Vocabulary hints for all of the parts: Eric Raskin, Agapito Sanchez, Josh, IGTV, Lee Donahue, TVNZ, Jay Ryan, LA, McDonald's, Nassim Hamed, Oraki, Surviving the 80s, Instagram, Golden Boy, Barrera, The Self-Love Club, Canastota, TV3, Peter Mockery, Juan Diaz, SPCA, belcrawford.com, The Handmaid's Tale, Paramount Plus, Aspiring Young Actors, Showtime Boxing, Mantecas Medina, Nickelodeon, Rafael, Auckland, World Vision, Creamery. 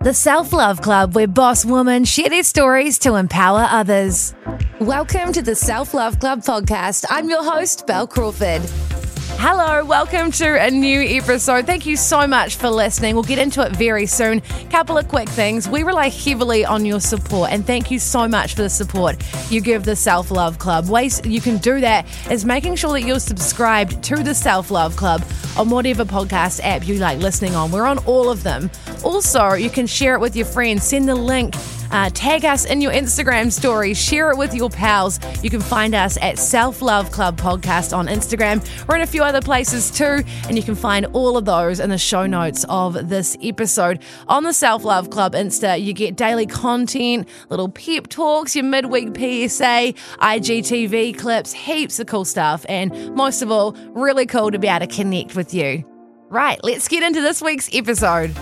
The Self-Love Club, where boss women share their stories to empower others. Welcome to the Self-Love Club podcast. I'm your host, Bel Crawford. Hello, welcome to a new episode. Thank you so much for listening. We'll get into it very soon. Couple of quick things. We rely heavily on your support, and thank you so much for the support you give the Self-Love Club. Ways you can do that is making sure that you're subscribed to the Self-Love Club on whatever podcast app you like listening on. We're on all of them. Also, you can share it with your friends. Send the link. Tag us in your Instagram story. Share it with your pals. You can find us at Self Love Club Podcast on Instagram. We're in a few other places too, and you can find all of those in the show notes of this episode. On the Self Love Club Insta, you get daily content, little pep talks, your midweek PSA, IGTV clips, heaps of cool stuff, and most of all, really cool to be able to connect with you. Right, let's get into this week's episode.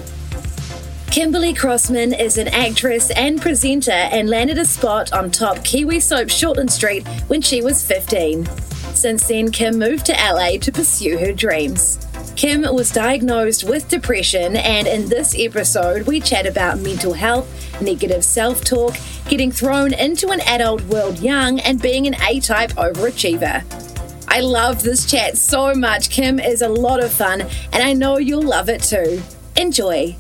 Kimberley Crossman is an actress and presenter and landed a spot on top Kiwi soap Shortland Street when she was 15. Since then, Kim moved to LA to pursue her dreams. Kim was diagnosed with depression, and in this episode, we chat about mental health, negative self-talk, getting thrown into an adult world young, and being an A-type overachiever. I love this chat so much. Kim is a lot of fun, and I know you'll love it too. Enjoy.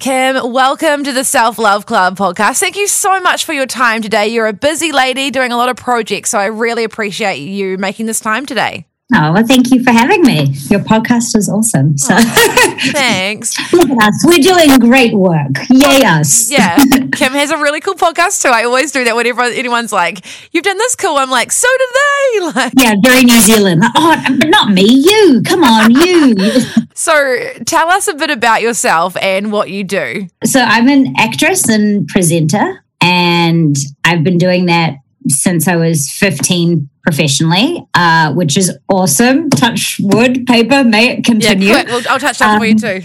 Kim, welcome to the Self-Love Club podcast. Thank you so much for your time today. You're a busy lady doing a lot of projects, so I really appreciate you making this time today. Oh, well, thank you for having me. Your podcast is awesome. So. Oh, thanks. Look at us. We're doing great work. Yay us. Yeah. Kim has a really cool podcast too. I always do that whenever anyone's like, you've done this cool. I'm like, so do they. Like, yeah, very New Zealand. Oh, but not me. You. Come on, you. So tell us a bit about yourself and what you do. So I'm an actress and presenter, and I've been doing that since I was 15 professionally, which is awesome. Touch wood, paper, may it continue. Yeah, well, I'll touch that for you too.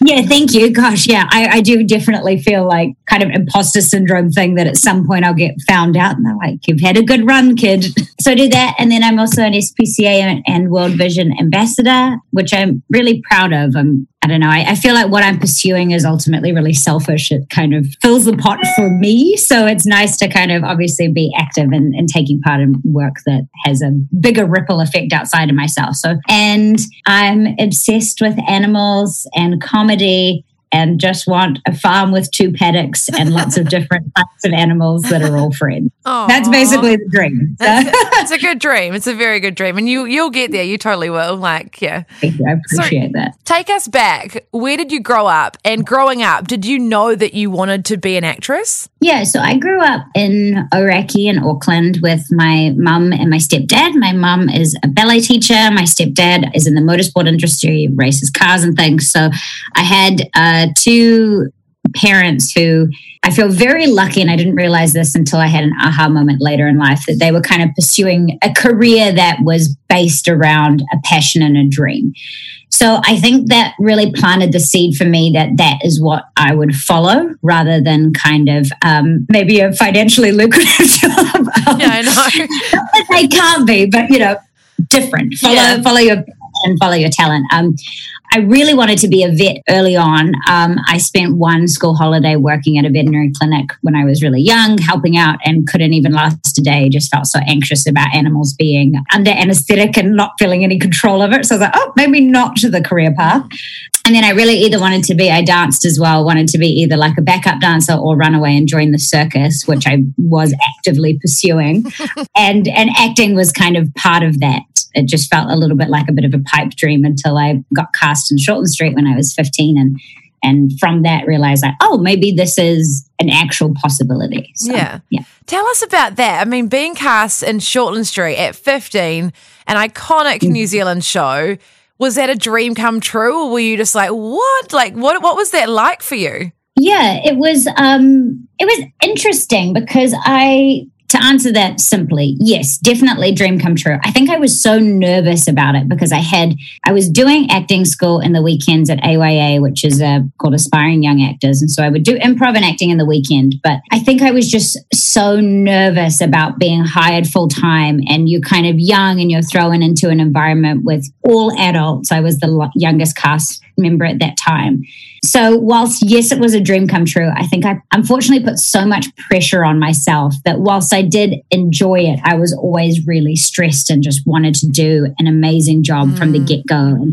Yeah, thank you. Gosh, yeah, I do definitely feel like kind of imposter syndrome thing that at some point I'll get found out and they're like, you've had a good run, kid. So I do that. And then I'm also an SPCA and World Vision ambassador, which I'm really proud of. I don't know. I feel like what I'm pursuing is ultimately really selfish. It kind of fills the pot for me. So it's nice to kind of obviously be active and taking part in work that has a bigger ripple effect outside of myself. So, and I'm obsessed with animals and comedy and just want a farm with two paddocks and lots of different types of animals that are all friends. Aww. That's basically the dream. So. It's a good dream. It's a very good dream. And you'll get there. You totally will. Like, yeah. Thank you. I appreciate that. Take us back. Where did you grow up? And growing up, did you know that you wanted to be an actress? Yeah. So I grew up in Oraki in Auckland with my mum and my stepdad. My mum is a ballet teacher. My stepdad is in the motorsport industry, races cars and things. So I had two parents who I feel very lucky, and I didn't realize this until I had an aha moment later in life, that they were kind of pursuing a career that was based around a passion and a dream. So I think that really planted the seed for me that is what I would follow rather than kind of maybe a financially lucrative job. Yeah, I know. Not that they can't be, but, you know, different. Follow your passion and follow your talent. I really wanted to be a vet early on. I spent one school holiday working at a veterinary clinic when I was really young, helping out, and couldn't even last a day. Just felt so anxious about animals being under anesthetic and not feeling any control of it. So I was like, oh, maybe not to the career path. And then I really either wanted to be, I danced as well, wanted to be either like a backup dancer or run away and join the circus, which I was actively pursuing. And acting was kind of part of that. It just felt a little bit like a bit of a pipe dream until I got cast in Shortland Street when I was 15 and from that realized like, oh, maybe this is an actual possibility. So, yeah. Tell us about that. I mean, being cast in Shortland Street at 15, an iconic New Zealand show. Was that a dream come true, or were you just like, what? Like, what was that like for you? Yeah, it was interesting because to answer that simply, yes, definitely dream come true. I think I was so nervous about it because I was doing acting school in the weekends at AYA, which is called Aspiring Young Actors. And so I would do improv and acting in the weekend. But I think I was just so nervous about being hired full time, and you're kind of young and you're thrown into an environment with all adults. I was the youngest cast member at that time. So whilst, yes, it was a dream come true, I think I unfortunately put so much pressure on myself that whilst I did enjoy it, I was always really stressed and just wanted to do an amazing job from the get-go.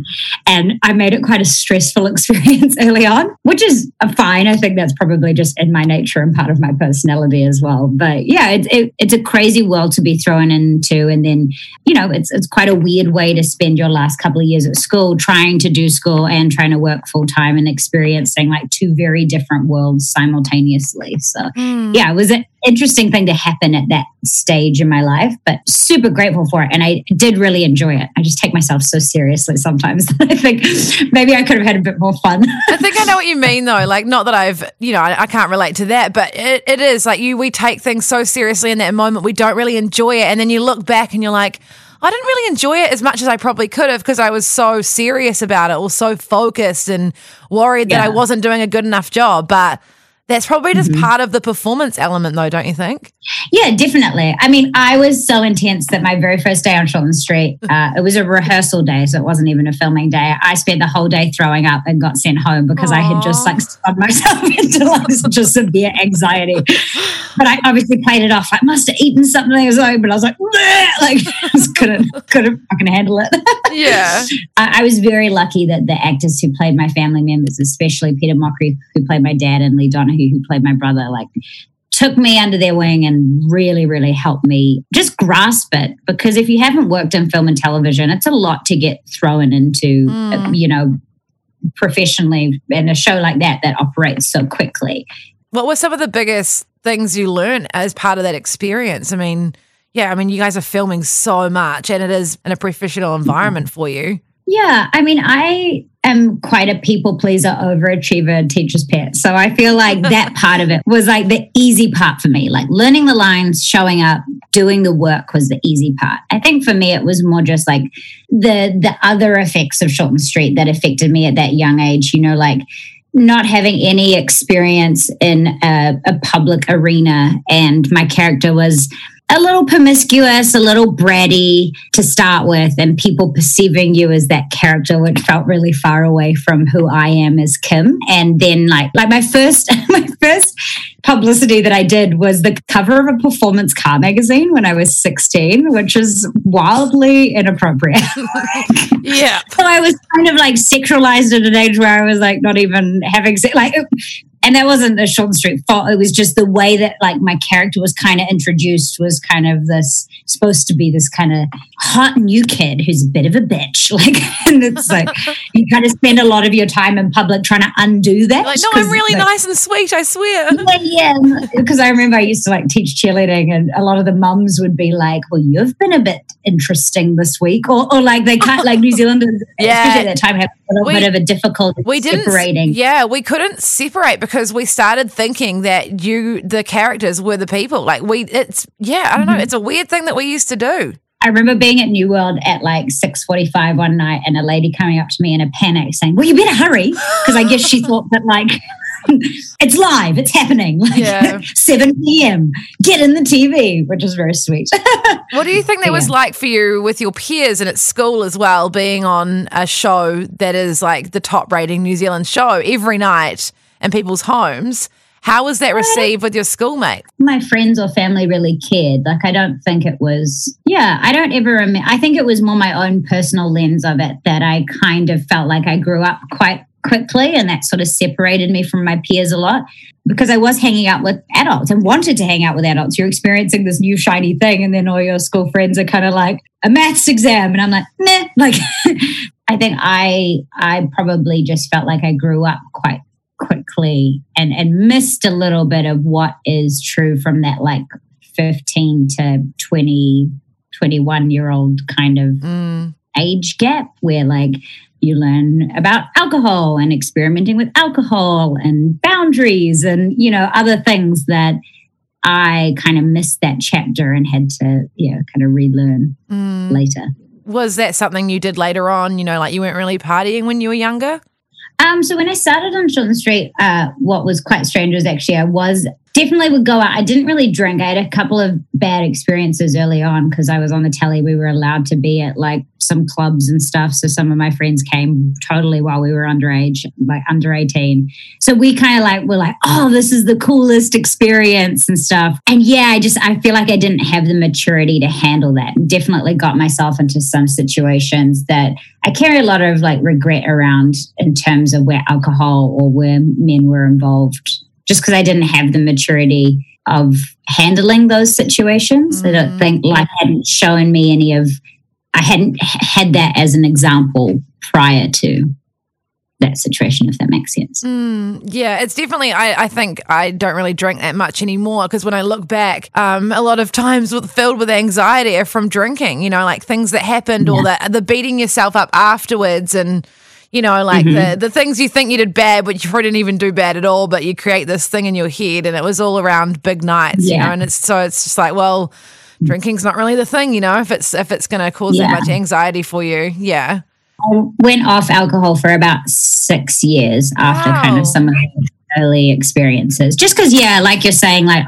And I made it quite a stressful experience early on, which is fine. I think that's probably just in my nature and part of my personality as well. But yeah, it's a crazy world to be thrown into. And then, you know, it's quite a weird way to spend your last couple of years at school, trying to do school and trying to work full-time and experiencing like two very different worlds simultaneously. So yeah, it was an interesting thing to happen at that stage in my life, but super grateful for it. And I did really enjoy it. I just take myself so seriously sometimes. I think maybe I could have had a bit more fun. I think I know what you mean though. Like, not that I can't relate to that, but it is like we take things so seriously in that moment. We don't really enjoy it. And then you look back and you're like, I didn't really enjoy it as much as I probably could have because I was so serious about it or so focused and worried that I wasn't doing a good enough job. But that's probably just part of the performance element though, don't you think? Yeah, definitely. I mean, I was so intense that my very first day on Shortland Street, it was a rehearsal day, so it wasn't even a filming day. I spent the whole day throwing up and got sent home because I had just like stunned myself into like just severe anxiety. But I obviously played it off. I must have eaten something or something, but I was like, bleh! Like I just couldn't fucking handle it. Yeah. I was very lucky that the actors who played my family members, especially Peter Mockery, who played my dad, and Lee Donahue, who played my brother, like took me under their wing and really, really helped me just grasp it. Because if you haven't worked in film and television, it's a lot to get thrown into, you know, professionally in a show like that operates so quickly. What were some of the biggest things you learned as part of that experience? I mean, yeah, I mean, you guys are filming so much and it is in a professional environment for you. Yeah, I mean, I am quite a people pleaser, overachiever, teacher's pet. So I feel like that part of it was like the easy part for me. Like learning the lines, showing up, doing the work was the easy part. I think for me, it was more just like the other effects of Shortland Street that affected me at that young age, you know, like not having any experience in a public arena. And my character was a little promiscuous, a little bratty to start with, and people perceiving you as that character, which felt really far away from who I am as Kim. And then like my first publicity that I did was the cover of a performance car magazine when I was 16, which is wildly inappropriate. Yeah. So I was kind of like sexualized at an age where I was like not even having sex. And that wasn't the Shortland Street fault. It was just the way that like my character was kind of introduced was kind of this, supposed to be this kind of hot new kid who's a bit of a bitch. Like, and it's like, you kind of spend a lot of your time in public trying to undo that. Like, no, I'm really nice and sweet, I swear. Yeah, because I remember I used to like teach cheerleading and a lot of the mums would be like, well, you've been a bit interesting this week. Or like they can't, like New Zealanders, especially at that time, have a little bit of a difficulty separating. Yeah, we couldn't separate because we started thinking that the characters were the people. Like I don't know. It's a weird thing that we used to do. I remember being at New World at like 6:45 one night and a lady coming up to me in a panic saying, well, you better hurry. Because I guess she thought that like, it's live, it's happening. Like 7 p.m. Get in the TV, which is very sweet. What do you think that was like for you with your peers and at school as well, being on a show that is like the top rating New Zealand show every night in people's homes? How was that received with your schoolmates? My friends or family really cared. Like, I don't think it was, I don't ever remember. I think it was more my own personal lens of it that I kind of felt like I grew up quite quickly and that sort of separated me from my peers a lot because I was hanging out with adults and wanted to hang out with adults. You're experiencing this new shiny thing and then all your school friends are kind of like, a maths exam. And I'm like, meh. Like, I think I probably just felt like I grew up quite quickly and missed a little bit of what is true from that like 15 to 20, 21-year-old kind of age gap where like you learn about alcohol and experimenting with alcohol and boundaries and, you know, other things that I kind of missed that chapter and had to, you know, kind of relearn later. Was that something you did later on, you know, like you weren't really partying when you were younger? So when I started on Shortland Street, what was quite strange was actually I was definitely would go out. I didn't really drink. I had a couple of bad experiences early on because I was on the telly. We were allowed to be at like some clubs and stuff. So some of my friends came totally while we were underage, like under 18. So we kind of like were like, oh, this is the coolest experience and stuff. And yeah, I feel like I didn't have the maturity to handle that. Definitely got myself into some situations that I carry a lot of like regret around in terms of where alcohol or where men were involved, just because I didn't have the maturity of handling those situations. I don't think life hadn't shown me I hadn't had that as an example prior to that situation, if that makes sense. Yeah, it's definitely, I think I don't really drink that much anymore because when I look back, a lot of times filled with anxiety from drinking, you know, like things that happened or the beating yourself up afterwards and, you know, like the things you think you did bad, which you probably didn't even do bad at all, but you create this thing in your head and it was all around big nights, you know, and it's just like, well, drinking's not really the thing, you know, if it's going to cause that much anxiety for you. Yeah. I went off alcohol for about 6 years after kind of some of the early experiences. Just because, like you're saying, like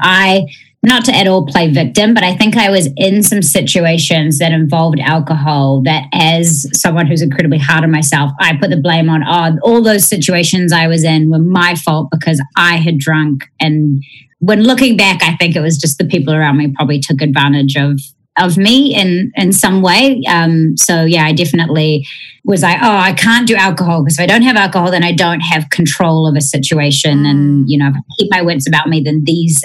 not to at all play victim, but I think I was in some situations that involved alcohol that as someone who's incredibly hard on myself, I put the blame on, all those situations I was in were my fault because I had drunk. And when looking back, I think it was just the people around me probably took advantage of me in some way. I definitely was like, I can't do alcohol because if I don't have alcohol, then I don't have control of a situation. And, you know, if I keep my wits about me, then these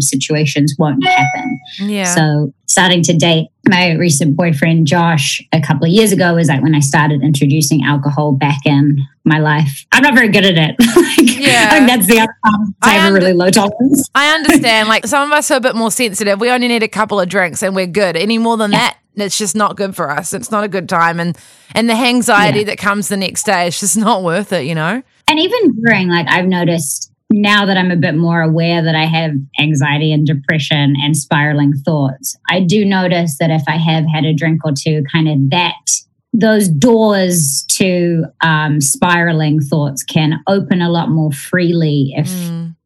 situations won't happen. Yeah. So starting to date my recent boyfriend, Josh, a couple of years ago is like when I started introducing alcohol back in my life. I'm not very good at it. I think that's the other part. I have a really low tolerance. I understand. Like some of us are a bit more sensitive. We only need a couple of drinks and we're good. Any more than that, it's just not good for us. It's not a good time. And the anxiety that comes the next day, it's just not worth it, you know? And even during, like I've noticed now that I'm a bit more aware that I have anxiety and depression and spiraling thoughts, I do notice that if I have had a drink or two, kind of that those doors to spiraling thoughts can open a lot more freely if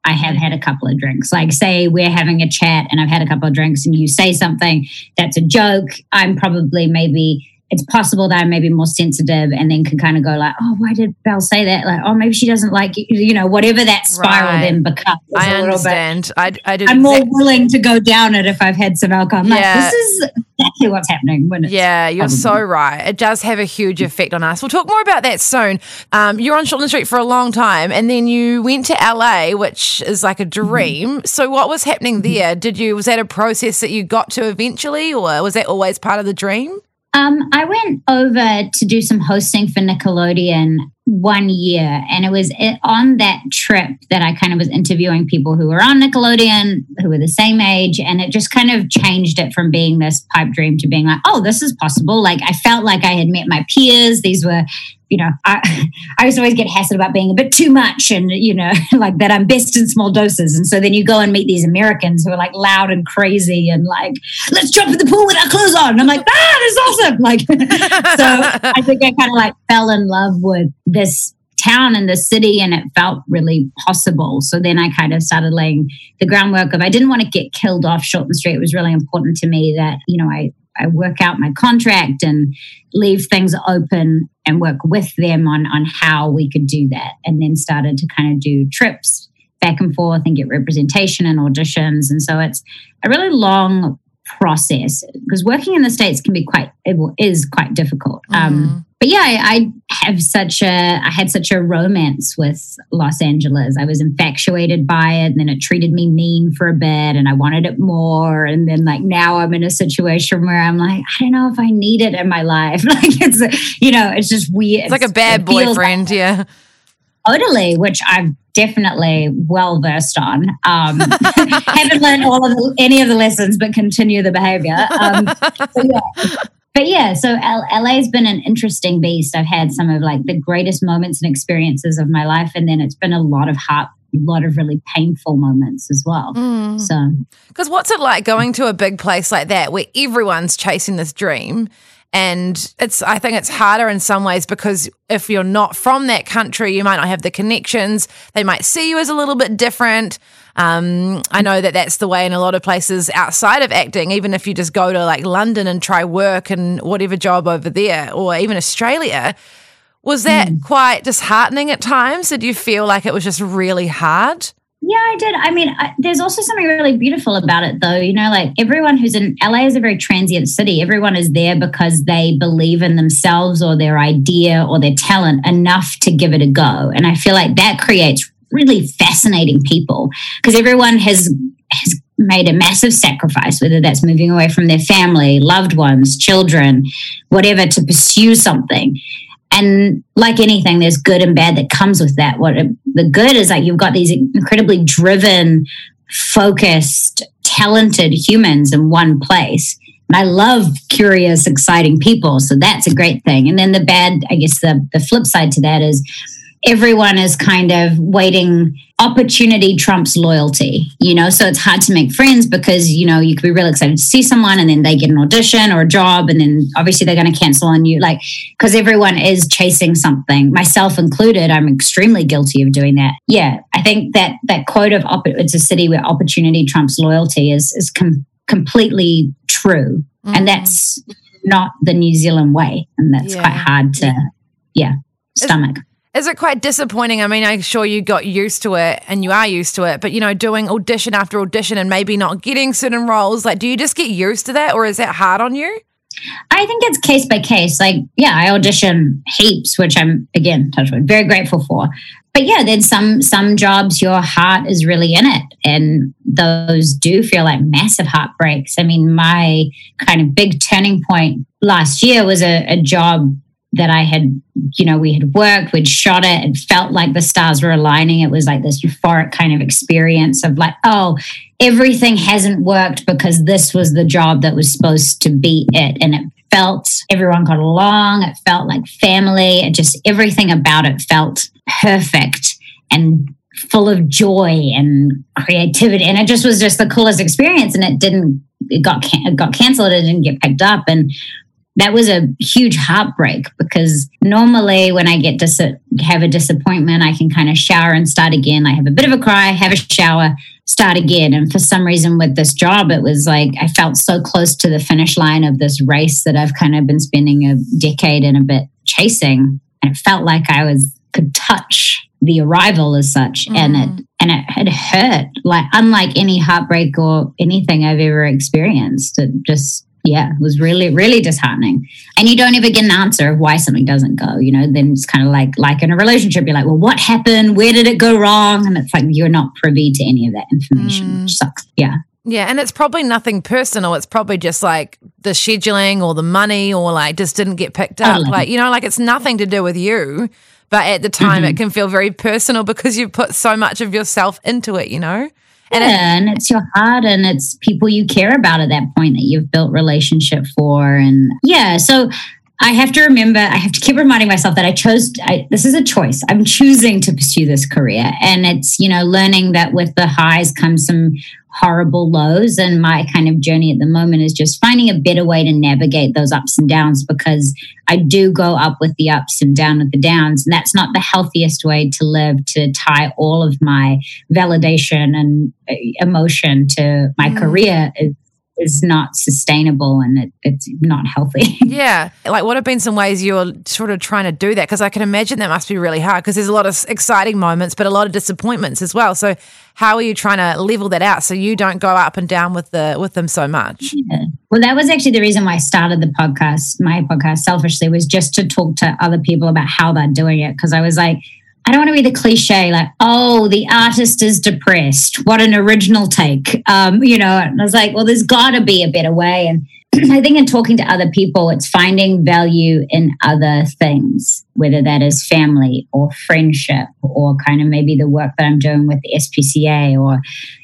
I have had a couple of drinks. Like say we're having a chat and I've had a couple of drinks and you say something that's a joke, I'm probably maybe it's possible that I may be more sensitive and then can kind of go like, oh, why did Bel say that? Like, oh, maybe she doesn't like you, you know, whatever that spiral then becomes. I understand. I'm more willing to go down it if I've had some alcohol. I'm like, this is exactly what's happening. Yeah, you're so right. It does have a huge effect on us. We'll talk more about that soon. You're on Shortland Street for a long time and then you went to LA, which is like a dream. So what was happening there? Was that a process that you got to eventually or was that always part of the dream? I went over to do some hosting for Nickelodeon one year and it was on that trip that I kind of was interviewing people who were on Nickelodeon, who were the same age, and it just kind of changed it from being this pipe dream to being like, oh, this is possible. Like I felt like I had met my peers. These were, you know, I used to always get hassled about being a bit too much and, you know, like that I'm best in small doses. And so then you go and meet these Americans who are like loud and crazy and like, let's jump in the pool with our clothes on. And I'm like, that's awesome. Like, so I think I kind of like fell in love with this town and the city and it felt really possible. So then I kind of started laying the groundwork of, I didn't want to get killed off Shortland Street. It was really important to me that, you know, I work out my contract and leave things open and work with them on how we could do that. And then started to kind of do trips back and forth and get representation and auditions. And so it's a really long process because working in the States can be quite difficult. But yeah, I had such a romance with Los Angeles. I was infatuated by it and then it treated me mean for a bit and I wanted it more. And then like now I'm in a situation where I'm like, I don't know if I need it in my life. Like it's, you know, it's just weird. It's like a bad boyfriend. Like totally, which I've definitely well versed on. Haven't learned any of the lessons, but continue the behavior. But yeah, so LA has been an interesting beast. I've had some of like the greatest moments and experiences of my life. And then it's been a lot of really painful moments as well. Mm. So, because what's it like going to a big place like that where everyone's chasing this dream? And I think it's harder in some ways because if you're not from that country, you might not have the connections. They might see you as a little bit different. I know that that's the way in a lot of places outside of acting, even if you just go to like London and try work and whatever job over there, or even Australia. Was that quite disheartening at times? Did you feel like it was just really hard? Yeah, I did. I mean, there's also something really beautiful about it, though. You know, like everyone who's in LA is a very transient city. Everyone is there because they believe in themselves or their idea or their talent enough to give it a go. And I feel like that creates really fascinating people because everyone has made a massive sacrifice, whether that's moving away from their family, loved ones, children, whatever, to pursue something. And like anything, there's good and bad that comes with that. The good is like you've got these incredibly driven, focused, talented humans in one place. And I love curious, exciting people. So that's a great thing. And then the bad, I guess the flip side to that is everyone is kind of waiting. Opportunity trumps loyalty, you know, so it's hard to make friends because, you know, you could be really excited to see someone and then they get an audition or a job and then obviously they're going to cancel on you, like, because everyone is chasing something, myself included. I'm extremely guilty of doing that. Yeah, I think that quote of it's a city where opportunity trumps loyalty is completely true. Mm-hmm. And that's not the New Zealand way. And that's quite hard to, stomach. Is it quite disappointing? I mean, I'm sure you got used to it and you are used to it, but, you know, doing audition after audition and maybe not getting certain roles, like, do you just get used to that or is that hard on you? I think it's case by case. Like, yeah, I audition heaps, which I'm, again, touch wood, very grateful for. But yeah, then some jobs your heart is really in it and those do feel like massive heartbreaks. I mean, my kind of big turning point last year was a job that I had, you know, we had worked, we'd shot it and felt like the stars were aligning. It was like this euphoric kind of experience of like, oh, everything hasn't worked because this was the job that was supposed to be it. And it felt everyone got along. It felt like family. It just, everything about it felt perfect and full of joy and creativity. And it just was just the coolest experience. And it got canceled. It didn't get picked up. And that was a huge heartbreak because normally when I get have a disappointment, I can kind of shower and start again. I have a bit of a cry, have a shower, start again. And for some reason with this job, it was like I felt so close to the finish line of this race that I've kind of been spending a decade and a bit chasing. And it felt like I could touch the arrival as such. Mm. And it had hurt, like unlike any heartbreak or anything I've ever experienced. It just... yeah, it was really, really disheartening. And you don't ever get an answer of why something doesn't go, you know, then it's kind of like in a relationship, you're like, well, what happened? Where did it go wrong? And it's like, you're not privy to any of that information, which sucks. Yeah. Yeah. And it's probably nothing personal. It's probably just like the scheduling or the money or like just didn't get picked up. Like, you know, like it's nothing to do with you, but at the time it can feel very personal because you've put so much of yourself into it, you know? And it's your heart and it's people you care about at that point that you've built relationship for. And yeah, so I have to keep reminding myself that this is a choice. I'm choosing to pursue this career. And it's, you know, learning that with the highs come some horrible lows. And my kind of journey at the moment is just finding a better way to navigate those ups and downs because I do go up with the ups and down with the downs. And that's not the healthiest way to live, to tie all of my validation and emotion to my career is not sustainable and it's not healthy. Yeah. Like what have been some ways you're sort of trying to do that? Because I can imagine that must be really hard because there's a lot of exciting moments but a lot of disappointments as well. So how are you trying to level that out so you don't go up and down with them so much? Yeah. Well, that was actually the reason why I started the podcast, my podcast, selfishly, was just to talk to other people about how they're doing it because I was like, I don't want to be the cliche, like, oh, the artist is depressed. What an original take. And I was like, well, there's got to be a better way. And I think in talking to other people, it's finding value in other things, whether that is family or friendship or kind of maybe the work that I'm doing with the SPCA, or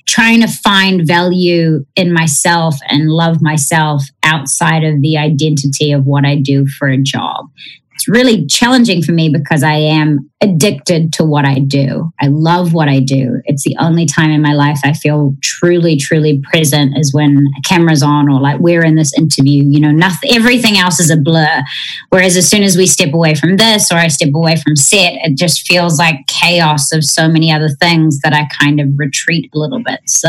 trying to find value in myself and love myself outside of the identity of what I do for a job. It's really challenging for me because I am addicted to what I do. I love what I do. It's the only time in my life I feel truly, truly present is when a camera's on, or like we're in this interview, nothing, everything else is a blur. Whereas as soon as we step away from this, or I step away from set, it just feels like chaos of so many other things that I kind of retreat a little bit. So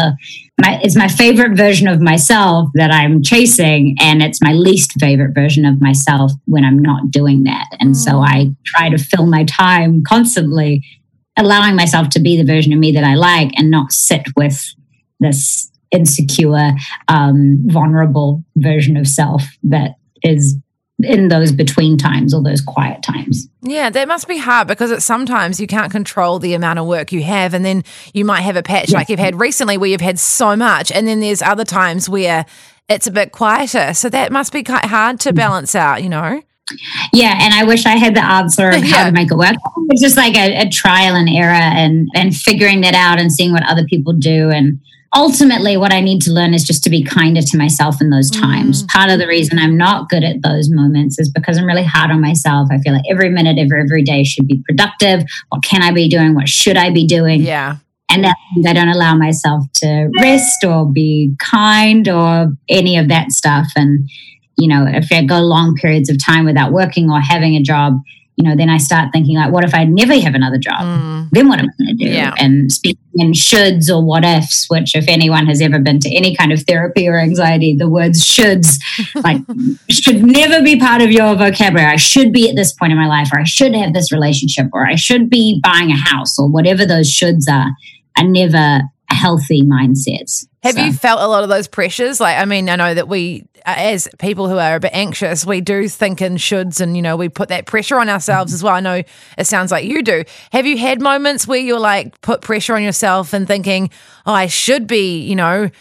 it's my favorite version of myself that I'm chasing, and it's my least favorite version of myself when I'm not doing that. And so I try to fill my time constantly, allowing myself to be the version of me that I like and not sit with this insecure, vulnerable version of self that is in those between times or those quiet times. Yeah, that must be hard because it's sometimes you can't control the amount of work you have, and then you might have a patch like you've had recently where you've had so much, and then there's other times where it's a bit quieter. So that must be quite hard to balance out, Yeah, and I wish I had the answer of how to make it work. It's just like a trial and error and figuring that out and seeing what other people do. And ultimately, what I need to learn is just to be kinder to myself in those times. Part of the reason I'm not good at those moments is because I'm really hard on myself. I feel like every minute, every day should be productive. What can I be doing? What should I be doing? Yeah. And that means I don't allow myself to rest or be kind or any of that stuff. And, if I go long periods of time without working or having a job, then I start thinking like, what if I never have another job? Then what am I going to do? Yeah. And speaking in shoulds or what ifs, which if anyone has ever been to any kind of therapy or anxiety, the words shoulds, like should never be part of your vocabulary. I should be at this point in my life, or I should have this relationship, or I should be buying a house, or whatever those shoulds are never healthy mindsets. Have you felt a lot of those pressures? Like, I mean, I know that we, as people who are a bit anxious, we do think in shoulds and, we put that pressure on ourselves as well. I know it sounds like you do. Have you had moments where you're like put pressure on yourself and thinking, oh, I should be,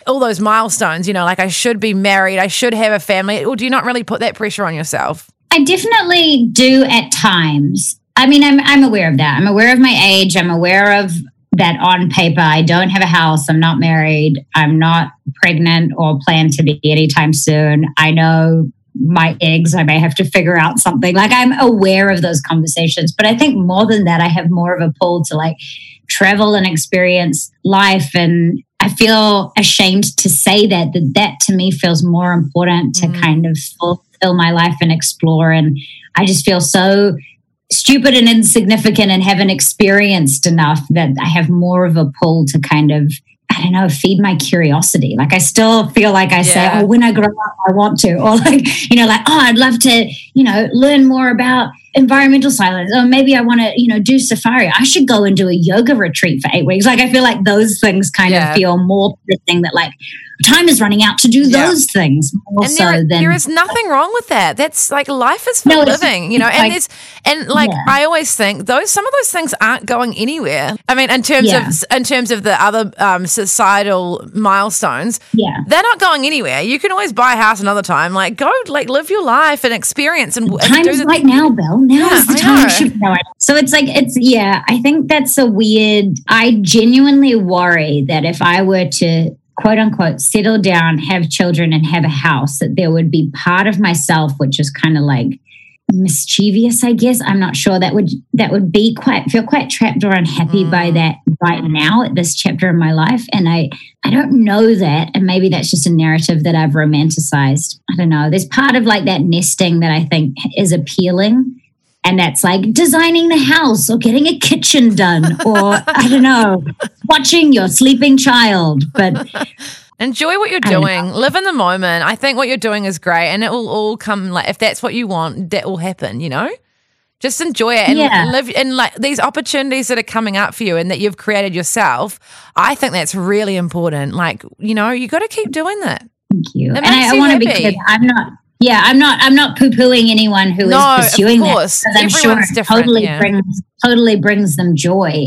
all those milestones, like I should be married, I should have a family, or do you not really put that pressure on yourself? I definitely do at times. I mean, I'm aware of that. I'm aware of my age. I'm aware of that on paper, I don't have a house, I'm not married, I'm not pregnant or plan to be anytime soon. I know my eggs, I may have to figure out something. Like I'm aware of those conversations, but I think more than that, I have more of a pull to like travel and experience life. And I feel ashamed to say that to me feels more important to kind of fulfill my life and explore. And I just feel so stupid and insignificant and haven't experienced enough that I have more of a pull to kind of, feed my curiosity. Like I still feel like I say, oh, when I grow up, I want to. Or oh, I'd love to, learn more about environmental science. Or maybe I want to, do safari. I should go and do a yoga retreat for 8 weeks. Like I feel like those things kind of feel more the thing that like time is running out to do those things. There is nothing wrong with that. That's like life is for living, and I always think some of those things aren't going anywhere. I mean, in terms of the other societal milestones, they're not going anywhere. You can always buy a house another time. Like go live your life and experience. And time is right now, Bel. Now is the time. So it's like, I think that's a weird, I genuinely worry that if I were to quote unquote, settle down, have children and have a house, that there would be part of myself, which is kind of like mischievous, I guess. I'm not sure that would be feel quite trapped or unhappy by that right now at this chapter of my life. And I don't know that. And maybe that's just a narrative that I've romanticized. I don't know. There's part of like that nesting that I think is appealing. And that's like designing the house or getting a kitchen done or, watching your sleeping child. But enjoy what you're doing. Live in the moment. I think what you're doing is great and it will all come, like if that's what you want, that will happen, Just enjoy it and live and like these opportunities that are coming up for you and that you've created yourself. I think that's really important. Like, you got to keep doing that. Thank you. And I want to be clear, I'm not Yeah, I'm not poo-pooing anyone who is pursuing that. No, of course. Everyone's different. Totally brings them joy.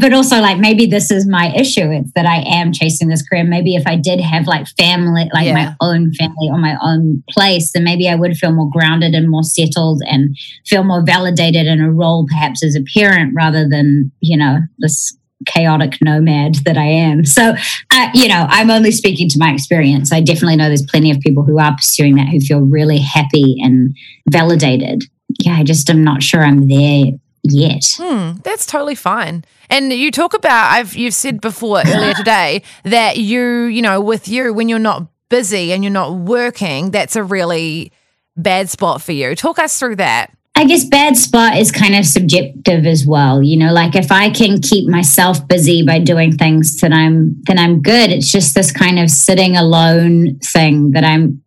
But also, like, maybe this is my issue. It's that I am chasing this career. Maybe if I did have my own family or my own place, then maybe I would feel more grounded and more settled and feel more validated in a role, perhaps as a parent, rather than, you know, this chaotic nomad that I am. So, you know, I'm only speaking to my experience. I definitely know there's plenty of people who are pursuing that who feel really happy and validated. Yeah, I just am not sure I'm there yet. That's totally fine. And you talk about, you've said before earlier today that you know, when you're not busy and you're not working, that's a really bad spot for you. Talk us through that. I guess bad spot is kind of subjective as well. You know, like if I can keep myself busy by doing things that I'm good. It's just this kind of sitting alone thing that I'm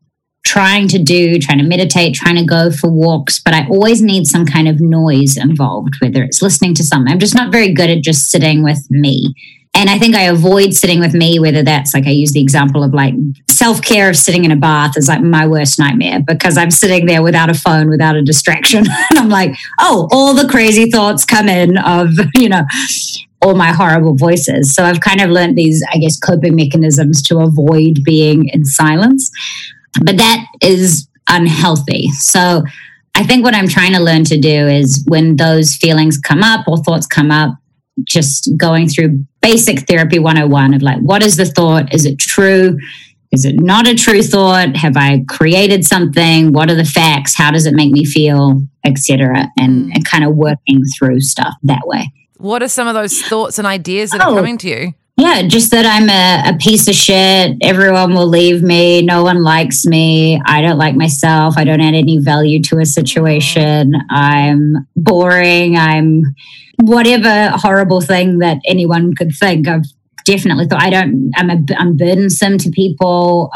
trying to do, trying to meditate, trying to go for walks, but I always need some kind of noise involved, whether it's listening to something. I'm just not very good at just sitting with me. And I think I avoid sitting with me, whether that's like, I use the example of like self-care of sitting in a bath is like my worst nightmare because I'm sitting there without a phone, without a distraction. And I'm like, oh, all the crazy thoughts come in of, you know, all my horrible voices. So I've kind of learned these, I guess, coping mechanisms to avoid being in silence. But that is unhealthy. So I think what I'm trying to learn to do is when those feelings come up or thoughts come up, just going through basic therapy 101 of like, what is the thought? Is it true? Is it not a true thought? Have I created something? What are the facts? How does it make me feel, etc. And kind of working through stuff that way. What are some of those thoughts and ideas that are coming to you? Yeah, just that I'm a piece of shit. Everyone will leave me. No one likes me. I don't like myself. I don't add any value to a situation. I'm boring. I'm whatever horrible thing that anyone could think. I've definitely thought I'm burdensome to people.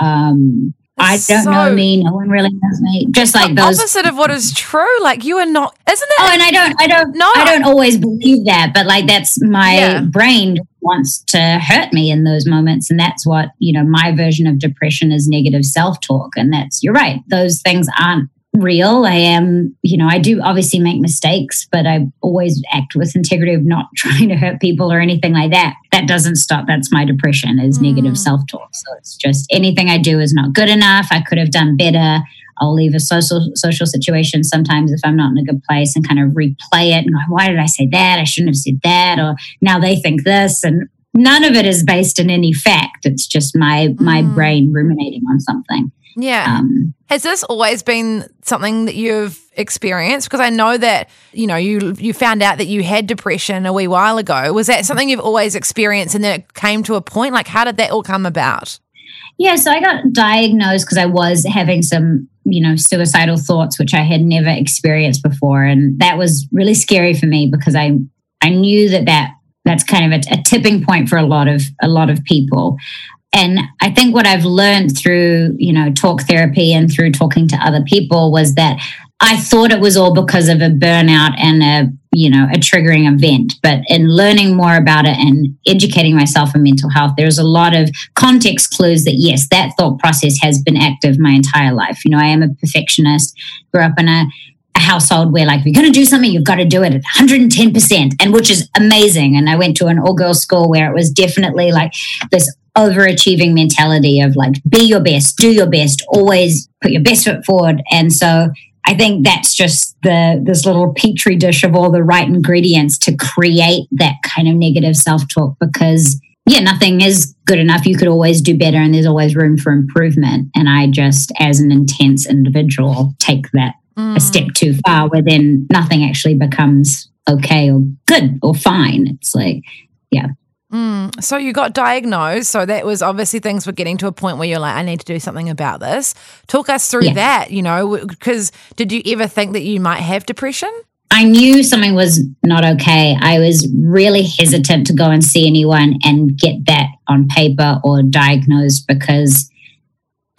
I don't know me. No one really knows me. Just like those opposite of what is true. Like you are not, isn't it? Oh, and I don't always believe that, but like that's my brain wants to hurt me in those moments. And that's what, you know, my version of depression is negative self-talk. And that's, you're right. Those things aren't real. I am, you know, I do obviously make mistakes, but I always act with integrity of not trying to hurt people or anything like that. That doesn't stop. That's my depression is negative self-talk. So it's just anything I do is not good enough. I could have done better. I'll leave a social situation sometimes if I'm not in a good place and kind of replay it and go, why did I say that? I shouldn't have said that. Or now they think this. And none of it is based in any fact. It's just my brain ruminating on something. Yeah. Has this always been something that you've experienced? Because I know that, you know, you found out that you had depression a wee while ago. Was that something you've always experienced and then it came to a point? Like, how did that all come about? Yeah, so I got diagnosed because I was having some, you know, suicidal thoughts, which I had never experienced before. And that was really scary for me because I knew that's kind of a tipping point for a lot of people. And I think what I've learned through, you know, talk therapy and through talking to other people was that I thought it was all because of a burnout and a triggering event. But in learning more about it and educating myself in mental health, there's a lot of context clues that, yes, that thought process has been active my entire life. You know, I am a perfectionist, grew up in a household where, like, if you're going to do something, you've got to do it at 110%, and which is amazing. And I went to an all-girls school where it was definitely like this overachieving mentality of like, be your best, do your best, always put your best foot forward. And so I think that's just this little petri dish of all the right ingredients to create that kind of negative self-talk because, yeah, nothing is good enough. You could always do better and there's always room for improvement. And I just, as an intense individual, take that a step too far where then nothing actually becomes okay or good or fine. It's like, yeah. So you got diagnosed, so that was obviously things were getting to a point where you're like, I need to do something about this. Talk us through that, you know, because did you ever think that you might have depression? I knew something was not okay. I was really hesitant to go and see anyone and get that on paper or diagnosed because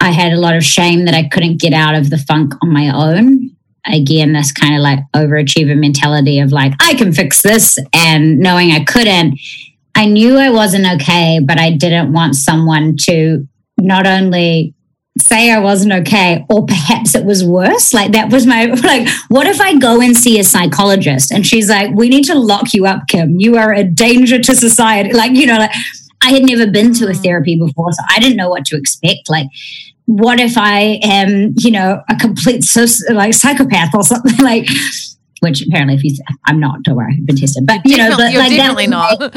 I had a lot of shame that I couldn't get out of the funk on my own. Again, this kind of like overachiever mentality of like, I can fix this, and knowing I couldn't. I knew I wasn't okay, but I didn't want someone to not only say I wasn't okay, or perhaps it was worse. Like that was my, like, what if I go and see a psychologist and she's like, we need to lock you up, Kim. You are a danger to society. Like, you know, like, I had never been to a therapy before, so I didn't know what to expect. Like, what if I am, you know, a complete psychopath or something, like, which apparently if you, I'm not, don't worry, I've been tested. But, you know, but like definitely that, not.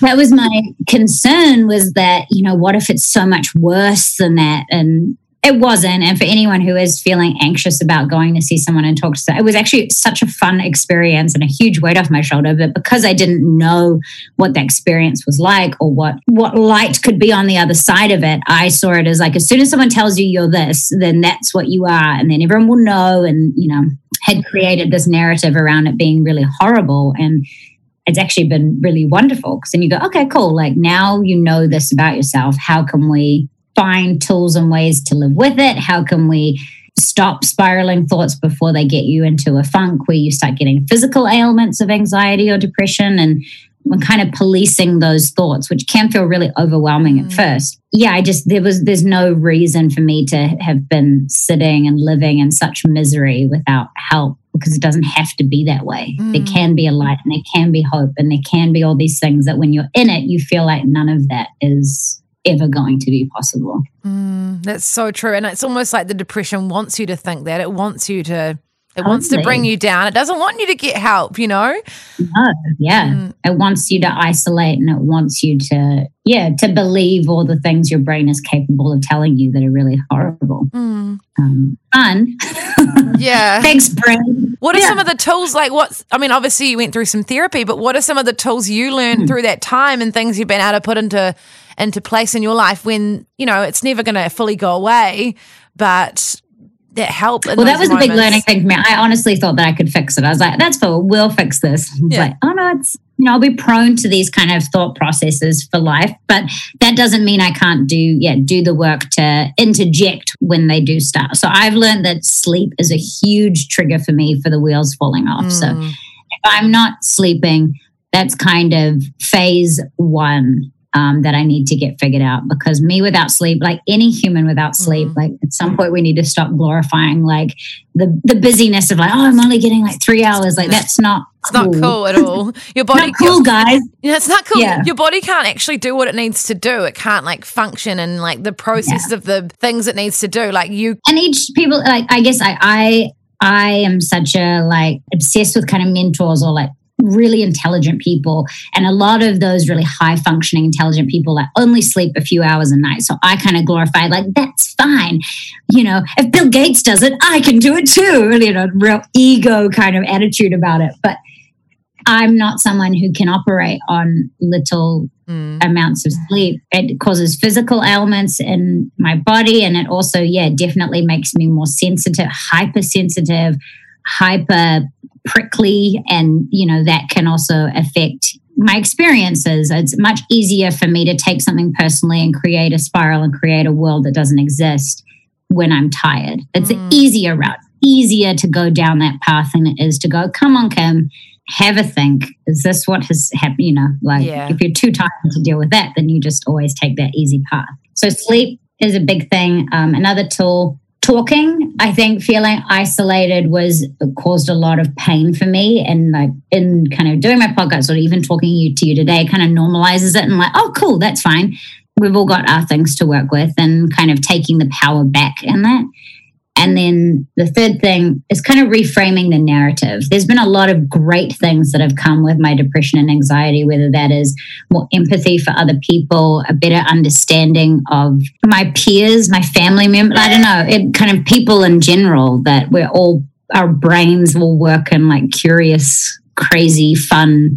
That was my concern, was that, you know, what if it's so much worse than that? And it wasn't. And for anyone who is feeling anxious about going to see someone and talk to someone, it was actually such a fun experience and a huge weight off my shoulder. But because I didn't know what that experience was like, or what light could be on the other side of it, I saw it as like, as soon as someone tells you you're this, then that's what you are. And then everyone will know, and, you know, had created this narrative around it being really horrible. And it's actually been really wonderful, because then you go, okay, cool. Like, now you know this about yourself. How can we find tools and ways to live with it? How can we stop spiraling thoughts before they get you into a funk where you start getting physical ailments of anxiety or depression? And when kind of policing those thoughts, which can feel really overwhelming at first. Yeah, there's no reason for me to have been sitting and living in such misery without help, because it doesn't have to be that way. There can be a light, and there can be hope, and there can be all these things that when you're in it, you feel like none of that is ever going to be possible. That's so true. And it's almost like the depression wants you to think that. It wants you to... It wants to bring you down. It doesn't want you to get help, you know? No, yeah. It wants you to isolate, and it wants you to, to believe all the things your brain is capable of telling you that are really horrible. Fun. Yeah. Thanks, brain. What are some of the tools, like obviously you went through some therapy, but what are some of the tools you learned through that time and things you've been able to put into place in your life when, you know, it's never going to fully go away, but... that help. Well, that was moments. A big learning thing for me. I honestly thought that I could fix it. I was like, that's cool. We'll fix this. I was like, oh no, it's, you know, I'll be prone to these kind of thought processes for life, but that doesn't mean I can't do the work to interject when they do start. So I've learned that sleep is a huge trigger for me for the wheels falling off. So if I'm not sleeping, that's kind of phase one. That I need to get figured out, because me without sleep, like any human without sleep, like at some point we need to stop glorifying like the busyness of like, oh, I'm only getting like 3 hours. Like that's not cool. It's not cool at all. Your body not cool, guys. Yeah, it's not cool. Yeah. Your body can't actually do what it needs to do. It can't like function and like the process of the things it needs to do. Like you and each people, like I guess I am such a like obsessed with kind of mentors or like really intelligent people, and a lot of those really high functioning intelligent people that only sleep a few hours a night. So I kind of glorify like that's fine, you know, if Bill Gates does it, I can do it too, you know, real ego kind of attitude about it. But I'm not someone who can operate on little amounts of sleep. It causes physical ailments in my body, and it also definitely makes me more hypersensitive, hyper prickly, and you know that can also affect my experiences. It's much easier for me to take something personally and create a spiral and create a world that doesn't exist when I'm tired. It's an easier route, easier to go down that path than it is to go, come on, Kim, have a think. Is this what has happened? You know, like if you're too tired to deal with that, then you just always take that easy path. So sleep is a big thing. Another tool, talking. I think feeling isolated caused a lot of pain for me, and like in kind of doing my podcast or even talking to you today kind of normalizes it, and like, oh cool, that's fine. We've all got our things to work with, and kind of taking the power back in that. And then the third thing is kind of reframing the narrative. There's been a lot of great things that have come with my depression and anxiety, whether that is more empathy for other people, a better understanding of my peers, my family members, I don't know, kind of people in general, that we're all, our brains will work in like curious, crazy, fun,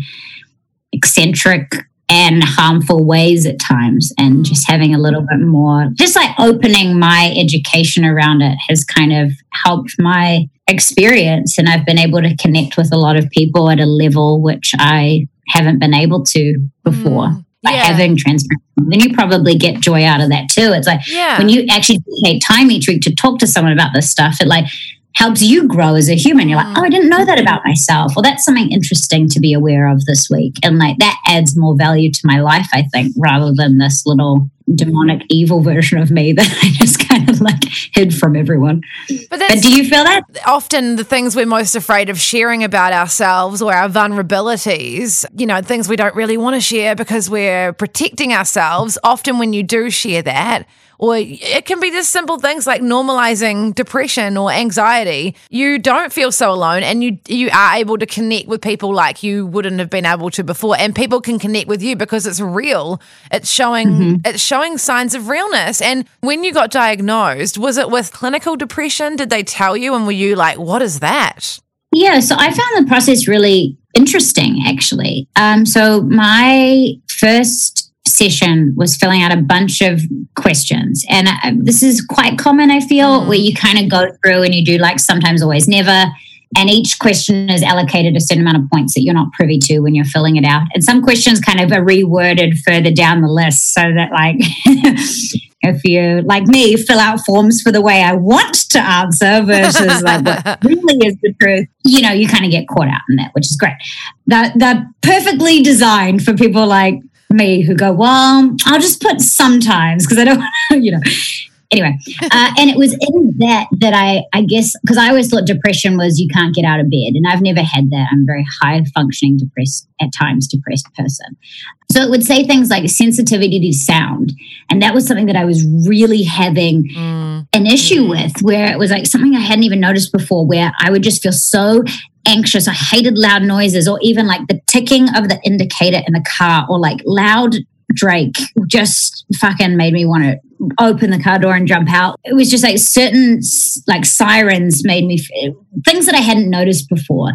eccentric and harmful ways at times. And just having a little bit more, just like opening my education around it has kind of helped my experience. And I've been able to connect with a lot of people at a level which I haven't been able to before. By having transparency, then you probably get joy out of that too. It's like when you actually take time each week to talk to someone about this stuff, it like helps you grow as a human. You're like, oh, I didn't know that about myself. Well, that's something interesting to be aware of this week. And like that adds more value to my life, I think, rather than this little demonic evil version of me that I just kind of like hid from everyone. But do you feel that? Often the things we're most afraid of sharing about ourselves or our vulnerabilities, you know, things we don't really want to share because we're protecting ourselves. Often when you do share that, or it can be just simple things like normalizing depression or anxiety, you don't feel so alone and you are able to connect with people like you wouldn't have been able to before, and people can connect with you because it's real. It's showing it's showing signs of realness. And when you got diagnosed, was it with clinical depression? Did they tell you, and were you like, what is that? Yeah, so I found the process really interesting, actually. So my first session was filling out a bunch of questions, and this is quite common, I feel, where you kind of go through and you do like sometimes, always, never, and each question is allocated a certain amount of points that you're not privy to when you're filling it out. And some questions kind of are reworded further down the list so that like if you, like me, fill out forms for the way I want to answer versus like what really is the truth, you know, you kind of get caught out in that, which is great. They're perfectly designed for people like me who go, well, I'll just put sometimes because I don't, you know. Anyway, and it was in that I guess, because I always thought depression was you can't get out of bed, and I've never had that. I'm a very high-functioning, depressed person. So it would say things like sensitivity to sound, and that was something that I was really having an issue with, where it was like something I hadn't even noticed before, where I would just feel so anxious. I hated loud noises, or even like the ticking of the indicator in the car, or like loud Drake just fucking made me want to open the car door and jump out. It was just like certain like sirens made me things that I hadn't noticed before.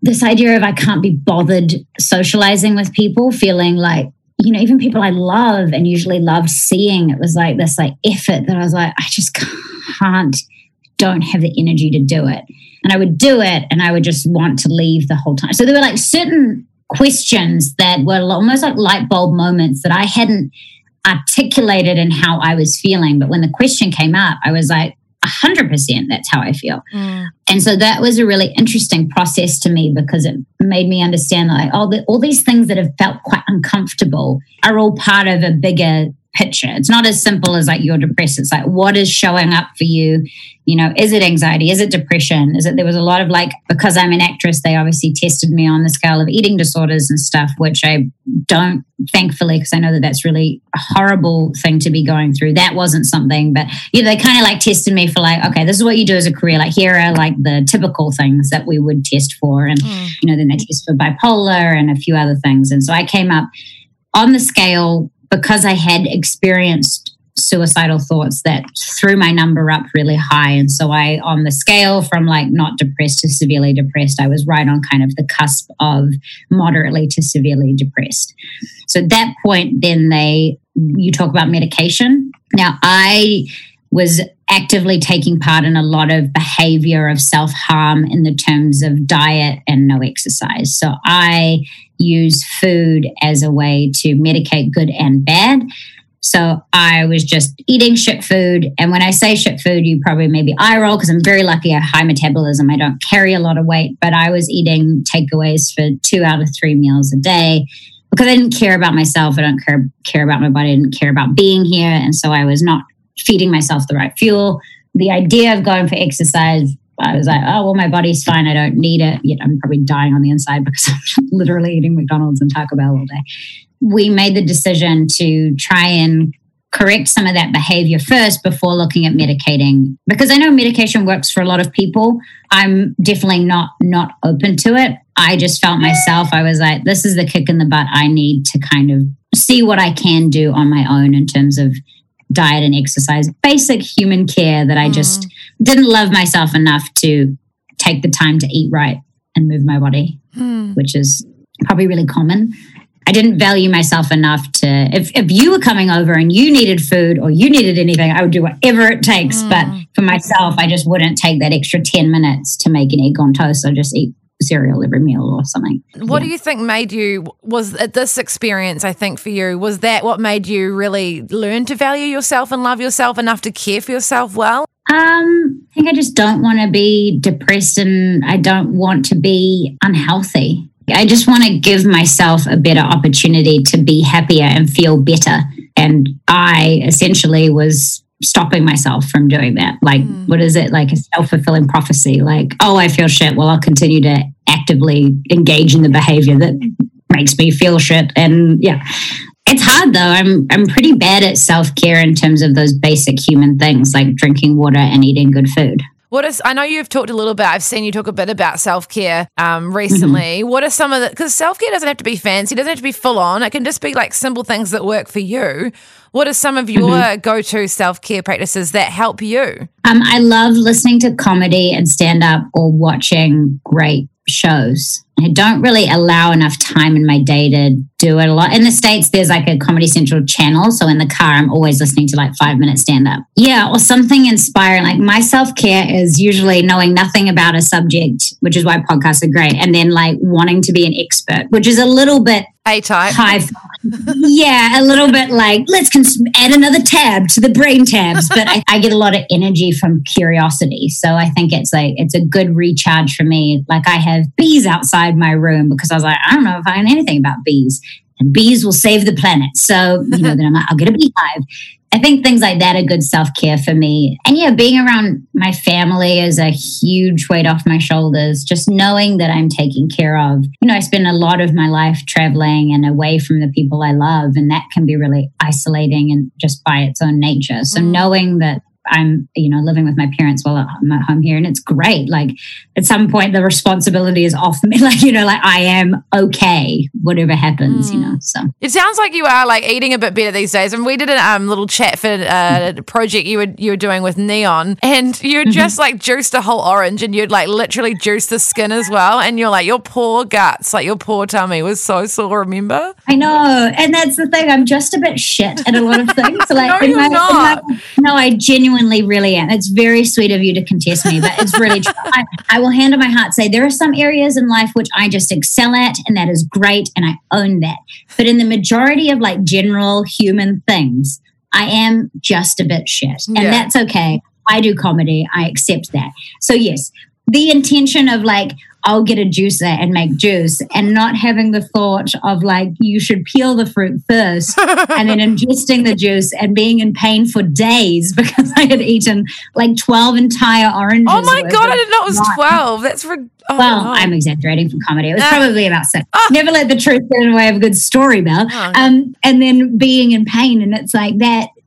This idea of I can't be bothered socializing with people, feeling like, you know, even people I love and usually love seeing, it was like this like effort that I was like, I just don't have the energy to do it. And I would do it and I would just want to leave the whole time. So there were like certain questions that were almost like light bulb moments that I hadn't articulated in how I was feeling. But when the question came up, I was like, 100%, that's how I feel. And so that was a really interesting process to me, because it made me understand like all these things that have felt quite uncomfortable are all part of a bigger picture. It's not as simple as like you're depressed. It's like, what is showing up for you? You know, is it anxiety? Is it depression? Is it, there was a lot of like, because I'm an actress, they obviously tested me on the scale of eating disorders and stuff, which I don't, thankfully, because I know that that's really a horrible thing to be going through. That wasn't something, but you know, they kind of like tested me for like, okay, this is what you do as a career. Like here are like the typical things that we would test for. And, you know, then they test for bipolar and a few other things. And so I came up on the scale because I had experienced suicidal thoughts that threw my number up really high. And so I, on the scale from like not depressed to severely depressed, I was right on kind of the cusp of moderately to severely depressed. So at that point, then you talk about medication. Now I was actively taking part in a lot of behavior of self-harm in the terms of diet and no exercise. So I use food as a way to medicate good and bad. So I was just eating shit food. And when I say shit food, you probably maybe eye roll, because I'm very lucky I have high metabolism. I don't carry a lot of weight, but I was eating takeaways for 2 out of 3 meals a day because I didn't care about myself. I don't care about my body. I didn't care about being here. And so I was not feeding myself the right fuel. The idea of going for exercise, I was like, oh, well, my body's fine. I don't need it. You know, I'm probably dying on the inside because I'm literally eating McDonald's and Taco Bell all day. We made the decision to try and correct some of that behavior first before looking at medicating, because I know medication works for a lot of people. I'm definitely not open to it. I just felt myself, I was like, this is the kick in the butt. I need to kind of see what I can do on my own in terms of diet and exercise, basic human care, that I just didn't love myself enough to take the time to eat right and move my body, which is probably really common. I didn't value myself enough to, if you were coming over and you needed food or you needed anything, I would do whatever it takes. But for myself, I just wouldn't take that extra 10 minutes to make an egg on toast. I'll just eat cereal every meal or something. What do you think made you, was this experience, I think for you, was that what made you really learn to value yourself and love yourself enough to care for yourself well? I think I just don't want to be depressed and I don't want to be unhealthy. I just want to give myself a better opportunity to be happier and feel better. And I essentially was stopping myself from doing that. Like, what is it? Like a self-fulfilling prophecy. Like, oh, I feel shit. Well, I'll continue to actively engage in the behavior that makes me feel shit. And yeah, it's hard though. I'm pretty bad at self-care in terms of those basic human things like drinking water and eating good food. I know you've talked a little bit, I've seen you talk a bit about self-care recently. Mm-hmm. What are some of the, because self-care doesn't have to be fancy, doesn't have to be full on. It can just be like simple things that work for you. What are some of your go-to self-care practices that help you? I love listening to comedy and stand-up or watching great shows. I don't really allow enough time in my day to do it a lot. In the States, there's like a Comedy Central channel. So in the car, I'm always listening to like 5-minute stand-up. Yeah, or something inspiring. Like my self-care is usually knowing nothing about a subject, which is why podcasts are great. And then like wanting to be an expert, which is a little bit A-type. Yeah, a little bit like let's add another tab to the brain tabs. But I get a lot of energy from curiosity. So I think it's like it's a good recharge for me. Like I have bees outside my room because I was like, I don't know if I know anything about bees. And bees will save the planet. So, you know, then I'm like, I'll get a beehive. I think things like that are good self-care for me. And yeah, being around my family is a huge weight off my shoulders. Just knowing that I'm taken care of. You know, I spend a lot of my life traveling and away from the people I love. And that can be really isolating and just by its own nature. So knowing that I'm, you know, living with my parents while I'm at home here and it's great. Like at some point the responsibility is off me. Like, you know, like I am okay, whatever happens, you know, so. It sounds like you are like eating a bit better these days. And we did a little chat for a project you were doing with Neon and you just like juiced a whole orange and you'd like literally juice the skin as well. And you're like, your poor guts, like your poor tummy was so sore, remember? I know. And that's the thing. I'm just a bit shit at a lot of things. So like, no, you're not. No, I genuinely really am. It's very sweet of you to contest me, but it's really true. I will hand on my heart say there are some areas in life which I just excel at and that is great and I own that. But in the majority of like general human things, I am just a bit shit and that's okay. I do comedy. I accept that. So yes, the intention of like, I'll get a juicer and make juice and not having the thought of like, you should peel the fruit first and then ingesting the juice and being in pain for days because I had eaten like 12 entire oranges. Oh my God, I didn't know it was 12. That's ridiculous. Well, I'm exaggerating for comedy. It was probably about 6. Never let the truth get in the way of a good story, Bel. And then being in pain and it's like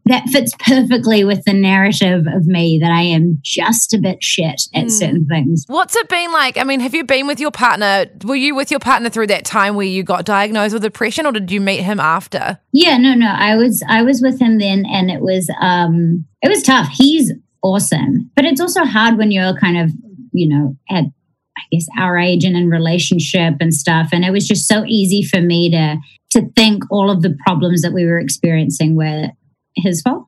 that fits perfectly with the narrative of me that I am just a bit shit at certain things. What's it been like? I mean, have you been with your partner? Were you with your partner through that time where you got diagnosed with depression or did you meet him after? Yeah, no. I was with him then and it was tough. He's awesome. But it's also hard when you're kind of, you know, at I guess our age and in relationship and stuff. And it was just so easy for me to think all of the problems that we were experiencing were his fault.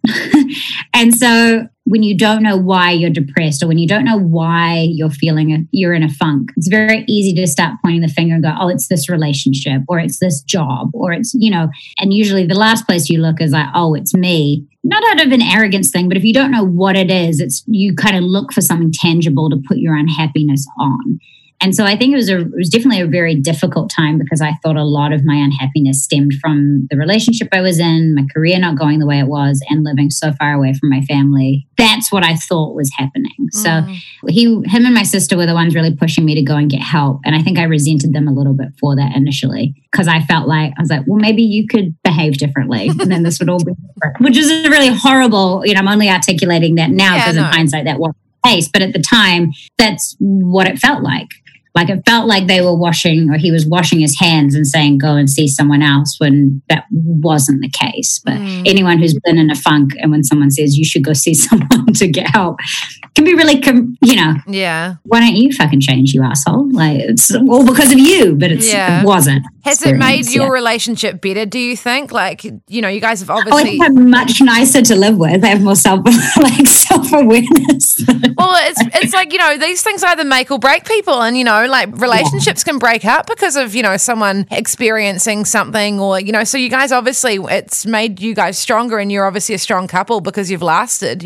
And so when you don't know why you're depressed or when you don't know why you're you're in a funk, it's very easy to start pointing the finger and go, oh, it's this relationship or it's this job or it's, you know, and usually the last place you look is like, oh, it's me. Not out of an arrogance thing, but if you don't know what it is, you kind of look for something tangible to put your unhappiness on. And so I think it was definitely a very difficult time because I thought a lot of my unhappiness stemmed from the relationship I was in, my career not going the way it was, and living so far away from my family. That's what I thought was happening. Mm. So him and my sister were the ones really pushing me to go and get help. And I think I resented them a little bit for that initially because I felt like, I was like, well, maybe you could behave differently and then this would all be different, which is really horrible. You know, I'm only articulating that now because in hindsight that wasn't the case. But at the time, that's what it felt like. Like it felt like they were he was washing his hands and saying, go and see someone else when that wasn't the case. But anyone who's been in a funk and when someone says you should go see someone to get help, can be really, why don't you fucking change, you asshole? Like, it's all because of you, but it wasn't. Has it made your relationship better, do you think? Like, you guys have obviously... I think I'm much nicer to live with. I have more self-awareness. Well, it's like, these things either make or break people, and, relationships can break up because of, someone experiencing something or, so you guys obviously, it's made you guys stronger and you're obviously a strong couple because you've lasted,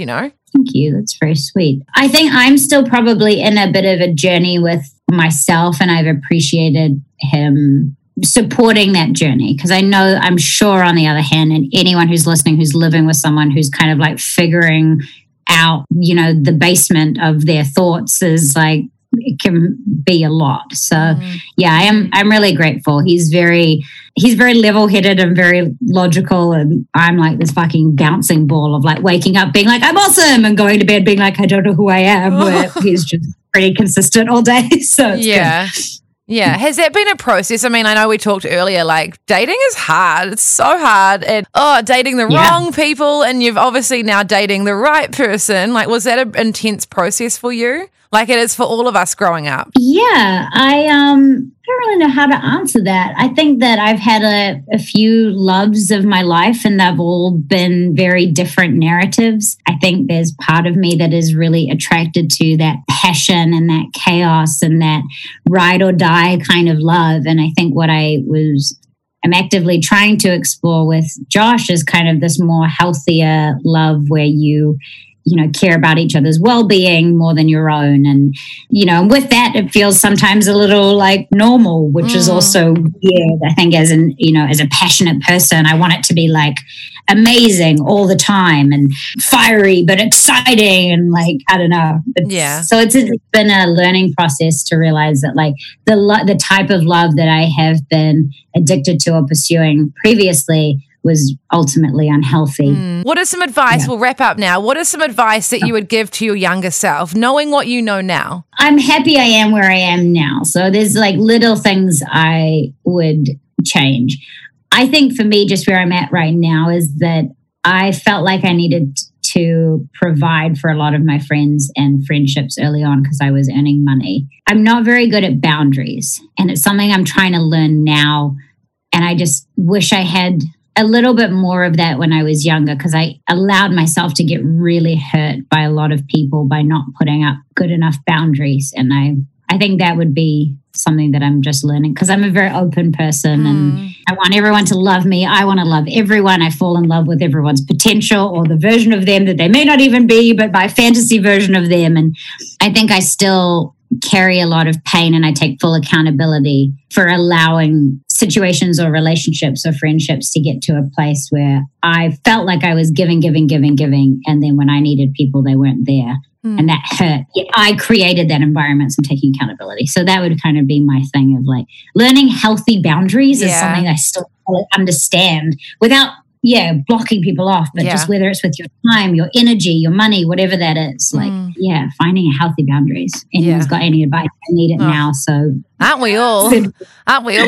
Thank you. That's very sweet. I think I'm still probably in a bit of a journey with myself, and I've appreciated him supporting that journey, because I know, I'm sure, on the other hand, and anyone who's listening who's living with someone who's kind of like figuring out, the basement of their thoughts is like, it can be a lot. So I'm really grateful. He's very level-headed and very logical, and I'm like this fucking bouncing ball of like waking up being like, I'm awesome, and going to bed being like, I don't know who I am, where he's just pretty consistent all day. So it's good. Yeah. Has that been a process? I mean, I know we talked earlier, like dating is hard. It's so hard. And dating the wrong people, and you've obviously now dating the right person. Like, was that an intense process for you? Like it is for all of us growing up. Yeah. I don't really know how to answer that. I think that I've had a few loves of my life, and they've all been very different narratives. I think there's part of me that is really attracted to that passion and that chaos and that ride or die kind of love. And I think what I'm actively trying to explore with Josh is kind of this more healthier love where you care about each other's well-being more than your own. And, with that, it feels sometimes a little like normal, which is also weird. I think as a passionate person, I want it to be like amazing all the time and fiery, but exciting. And like, I don't know. So it's been a learning process to realize that like the type of love that I have been addicted to or pursuing previously was ultimately unhealthy. What is some advice? We'll wrap up now. What is some advice that you would give to your younger self, knowing what you know now? I'm happy I am where I am now. So there's like little things I would change. I think for me, just where I'm at right now is that I felt like I needed to provide for a lot of my friends and friendships early on because I was earning money. I'm not very good at boundaries, and it's something I'm trying to learn now. And I just wish I had a little bit more of that when I was younger, because I allowed myself to get really hurt by a lot of people by not putting up good enough boundaries. And I think that would be something that I'm just learning, because I'm a very open person and I want everyone to love me. I want to love everyone. I fall in love with everyone's potential or the version of them that they may not even be, but my fantasy version of them. And I think I still carry a lot of pain, and I take full accountability for allowing situations or relationships or friendships to get to a place where I felt like I was giving. And then when I needed people, they weren't there. And that hurt. I created that environment, so I'm taking accountability. So that would kind of be my thing of like learning healthy boundaries is something I still understand without blocking people off, but just whether it's with your time, your energy, your money, whatever that is, like, finding healthy boundaries. Anyone's got any advice? I need it now. So aren't we all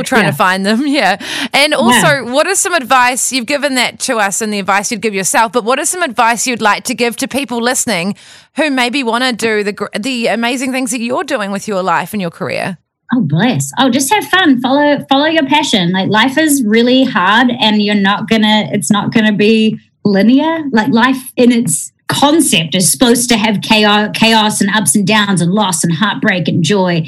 trying to find them? Yeah. And also, what is some advice you've given that to us and the advice you'd give yourself, but what is some advice you'd like to give to people listening who maybe want to do the amazing things that you're doing with your life and your career? Oh, bless. Oh, just have fun. Follow your passion. Like, life is really hard, and it's not going to be linear. Like, life in its concept is supposed to have chaos and ups and downs and loss and heartbreak and joy.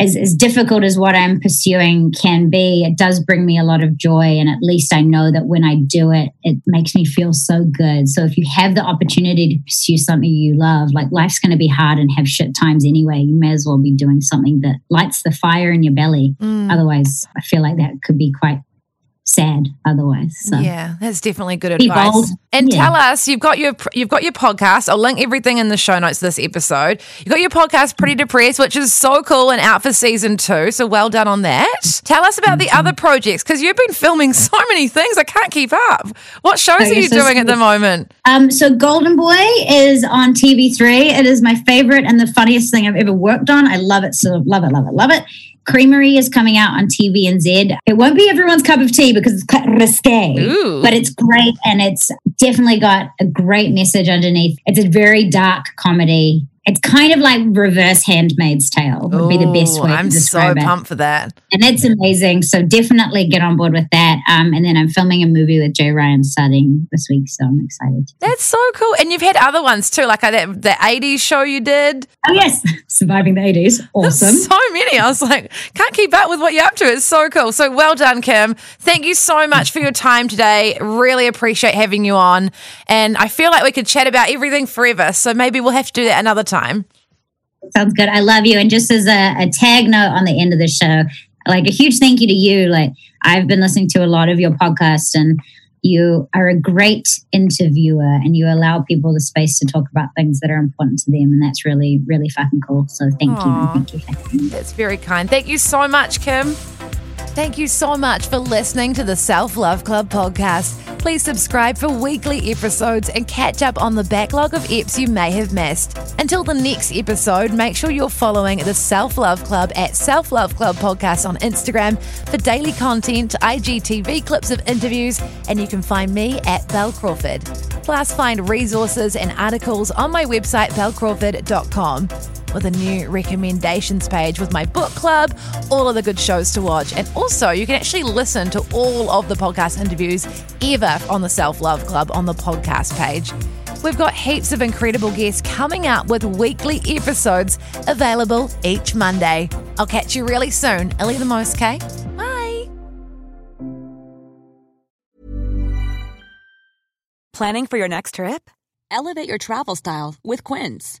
As difficult as what I'm pursuing can be, it does bring me a lot of joy. And at least I know that when I do it, it makes me feel so good. So if you have the opportunity to pursue something you love, like, life's going to be hard and have shit times anyway. You may as well be doing something that lights the fire in your belly. Otherwise, I feel like that could be quite sad otherwise. So yeah, that's definitely good advice. Bold. And tell us, you've got your podcast. I'll link everything in the show notes of this episode. You've got your podcast, Pretty Depressed, which is so cool and out for season 2. So well done on that. Tell us about the other projects, because you've been filming so many things. I can't keep up. What shows are you doing at the moment? So Golden Boy is on TV3. It is my favorite and the funniest thing I've ever worked on. I love it. So love it. Creamery is coming out on TVNZ. It won't be everyone's cup of tea because it's quite risque, but it's great, and it's definitely got a great message underneath. It's a very dark comedy It's kind of like reverse Handmaid's Tale would be the best way to describe it. I'm so pumped for that. And it's amazing. So definitely get on board with that. And then I'm filming a movie with Jay Ryan starting this week, so I'm excited. That's so cool. And you've had other ones too, like that the 80s show you did. Oh, yes. Surviving the 80s. Awesome. There's so many. I was like, can't keep up with what you're up to. It's so cool. So well done, Kim. Thank you so much for your time today. Really appreciate having you on. And I feel like we could chat about everything forever, so maybe we'll have to do that another time. Sounds good. I love you. And just as a tag note on the end of the show, like a huge thank you to you. Like, I've been listening to a lot of your podcast, and you are a great interviewer, and you allow people the space to talk about things that are important to them, and that's really, really fucking cool. So thank you. That's very kind. Thank you so much, Kim. Thank you so much for listening to the Self-Love Club podcast. Please subscribe for weekly episodes and catch up on the backlog of eps you may have missed. Until the next episode, make sure you're following the Self-Love Club at Self-Love Club Podcast on Instagram for daily content, IGTV clips of interviews, and you can find me at Bel Crawford. Plus, find resources and articles on my website, belcrawford.com. with a new recommendations page with my book club, all of the good shows to watch, and also you can actually listen to all of the podcast interviews ever on the Self-Love Club on the podcast page. We've got heaps of incredible guests coming up with weekly episodes available each Monday. I'll catch you really soon. Ali the Most K. Bye. Planning for your next trip? Elevate your travel style with Quince.